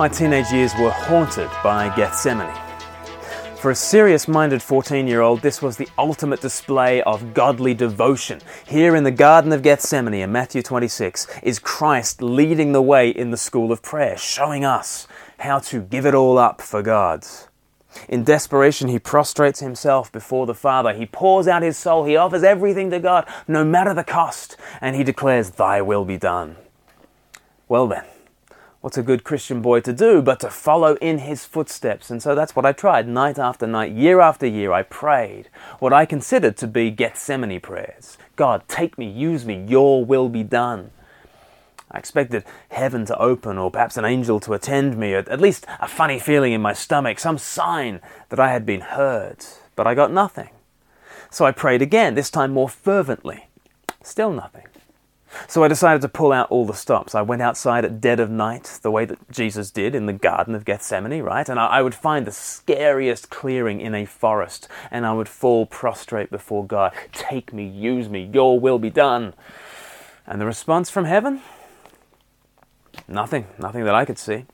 My teenage years were haunted by Gethsemane. For a serious-minded 14-year-old, this was the ultimate display of godly devotion. Here in the Garden of Gethsemane in Matthew 26 is Christ leading the way in the school of prayer, showing us how to give it all up for God. In desperation, he prostrates himself before the Father. He pours out his soul. He offers everything to God, no matter the cost. And he declares, "Thy will be done." Well then, what's a good Christian boy to do but to follow in his footsteps? And so that's what I tried night after night, year after year. I prayed what I considered to be Gethsemane prayers. God, take me, use me, your will be done. I expected heaven to open, or perhaps an angel to attend me, or at least a funny feeling in my stomach, some sign that I had been heard. But I got nothing. So I prayed again, this time more fervently. Still nothing. So I decided to pull out all the stops. I went outside at dead of night, the way that Jesus did in the Garden of Gethsemane, right? And I would find the scariest clearing in a forest, and I would fall prostrate before God. Take me, use me, your will be done. And the response from heaven? Nothing that I could see.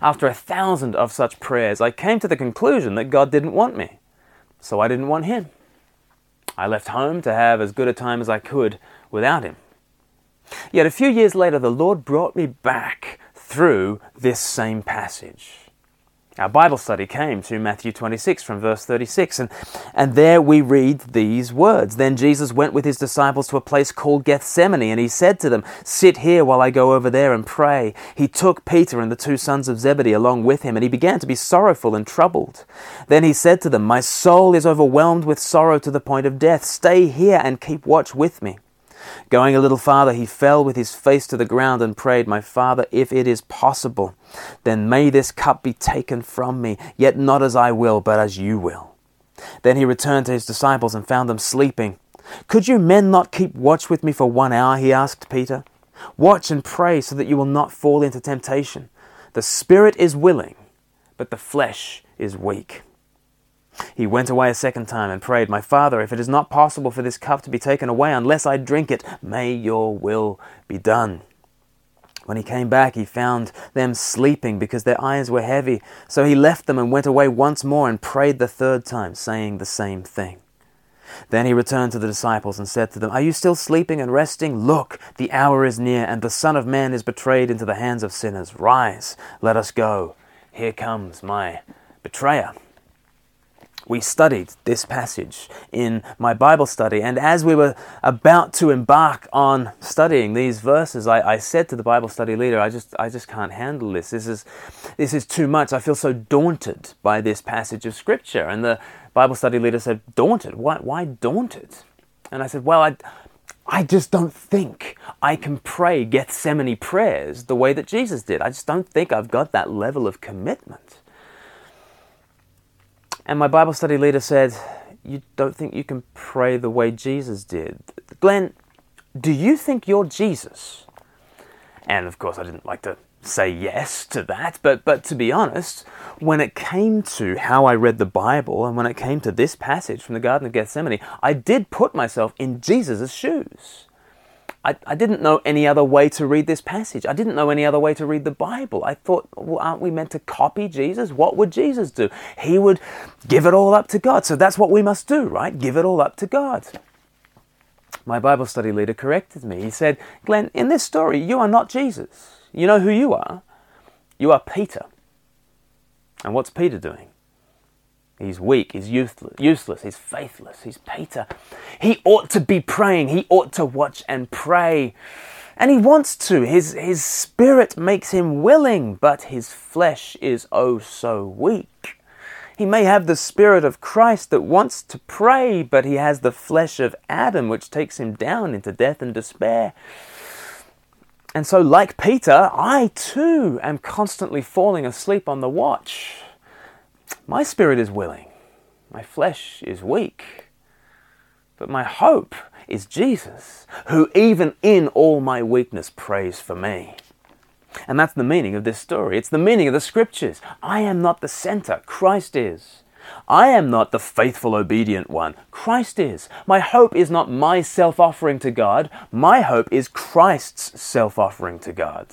After 1,000 of such prayers, I came to the conclusion that God didn't want me, so I didn't want him. I left home to have as good a time as I could without him. Yet a few years later, the Lord brought me back through this same passage. Our Bible study came to Matthew 26 from verse 36, and there we read these words. Then Jesus went with his disciples to a place called Gethsemane, and he said to them, "Sit here while I go over there and pray." He took Peter and the two sons of Zebedee along with him, and he began to be sorrowful and troubled. Then he said to them, "My soul is overwhelmed with sorrow to the point of death. Stay here and keep watch with me." Going a little farther, he fell with his face to the ground and prayed, "My Father, if it is possible, then may this cup be taken from me, yet not as I will, but as you will." Then he returned to his disciples and found them sleeping. "Could you men not keep watch with me for 1 hour?" he asked Peter. "Watch and pray so that you will not fall into temptation. The spirit is willing, but the flesh is weak." He went away a second time and prayed, "My Father, if it is not possible for this cup to be taken away unless I drink it, may your will be done." When he came back, he found them sleeping because their eyes were heavy. So he left them and went away once more and prayed the third time, saying the same thing. Then he returned to the disciples and said to them, "Are you still sleeping and resting? Look, the hour is near, and the Son of Man is betrayed into the hands of sinners. Rise, let us go. Here comes my betrayer." We studied this passage in my Bible study, and as we were about to embark on studying these verses, I said to the Bible study leader, I just can't handle this. This is too much. I feel so daunted by this passage of Scripture. And the Bible study leader said, "Daunted? Why daunted?" And I said, "Well, I just don't think I can pray Gethsemane prayers the way that Jesus did. I just don't think I've got that level of commitment." And my Bible study leader said, "You don't think you can pray the way Jesus did? Glenn, do you think you're Jesus?" And of course, I didn't like to say yes to that, but to be honest, when it came to how I read the Bible, and when it came to this passage from the Garden of Gethsemane, I did put myself in Jesus' shoes. I didn't know any other way to read this passage. I didn't know any other way to read the Bible. I thought, well, aren't we meant to copy Jesus? What would Jesus do? He would give it all up to God. So that's what we must do, right? Give it all up to God. My Bible study leader corrected me. He said, "Glenn, in this story, you are not Jesus. You know who you are? You are Peter." And what's Peter doing? He's weak, he's useless, he's faithless, he's Peter. He ought to be praying, he ought to watch and pray. And he wants to. His spirit makes him willing, but his flesh is oh so weak. He may have the spirit of Christ that wants to pray, but he has the flesh of Adam, which takes him down into death and despair. And so, like Peter, I too am constantly falling asleep on the watch. My spirit is willing, my flesh is weak, but my hope is Jesus, who even in all my weakness prays for me. And that's the meaning of this story. It's the meaning of the Scriptures. I am not the center, Christ is. I am not the faithful, obedient one, Christ is. My hope is not my self-offering to God, my hope is Christ's self-offering to God.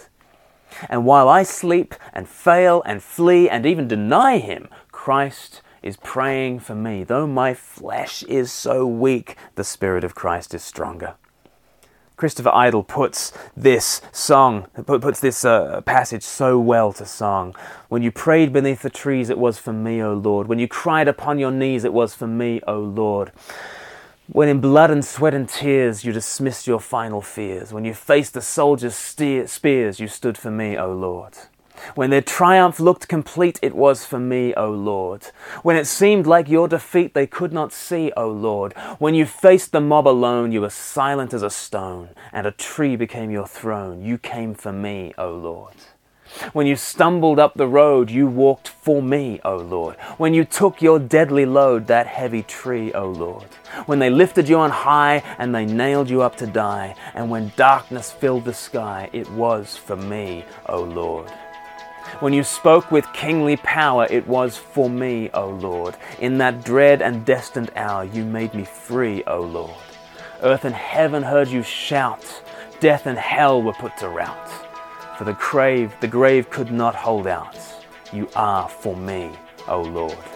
And while I sleep and fail and flee and even deny him, Christ is praying for me. Though my flesh is so weak, the Spirit of Christ is stronger. Christopher Idle puts this song, passage so well to song. When you prayed beneath the trees, it was for me, O Lord. When you cried upon your knees, it was for me, O Lord. When in blood and sweat and tears, you dismissed your final fears. When you faced the soldiers' spears, you stood for me, O Lord. When their triumph looked complete, it was for me, O Lord. When it seemed like your defeat they could not see, O Lord. When you faced the mob alone, you were silent as a stone, and a tree became your throne. You came for me, O Lord. When you stumbled up the road, you walked for me, O Lord. When you took your deadly load, that heavy tree, O Lord. When they lifted you on high and they nailed you up to die, and when darkness filled the sky, it was for me, O Lord. When you spoke with kingly power, it was for me, O Lord. In that dread and destined hour, you made me free, O Lord. Earth and heaven heard you shout. Death and hell were put to rout. For the grave could not hold out. You are for me, O Lord.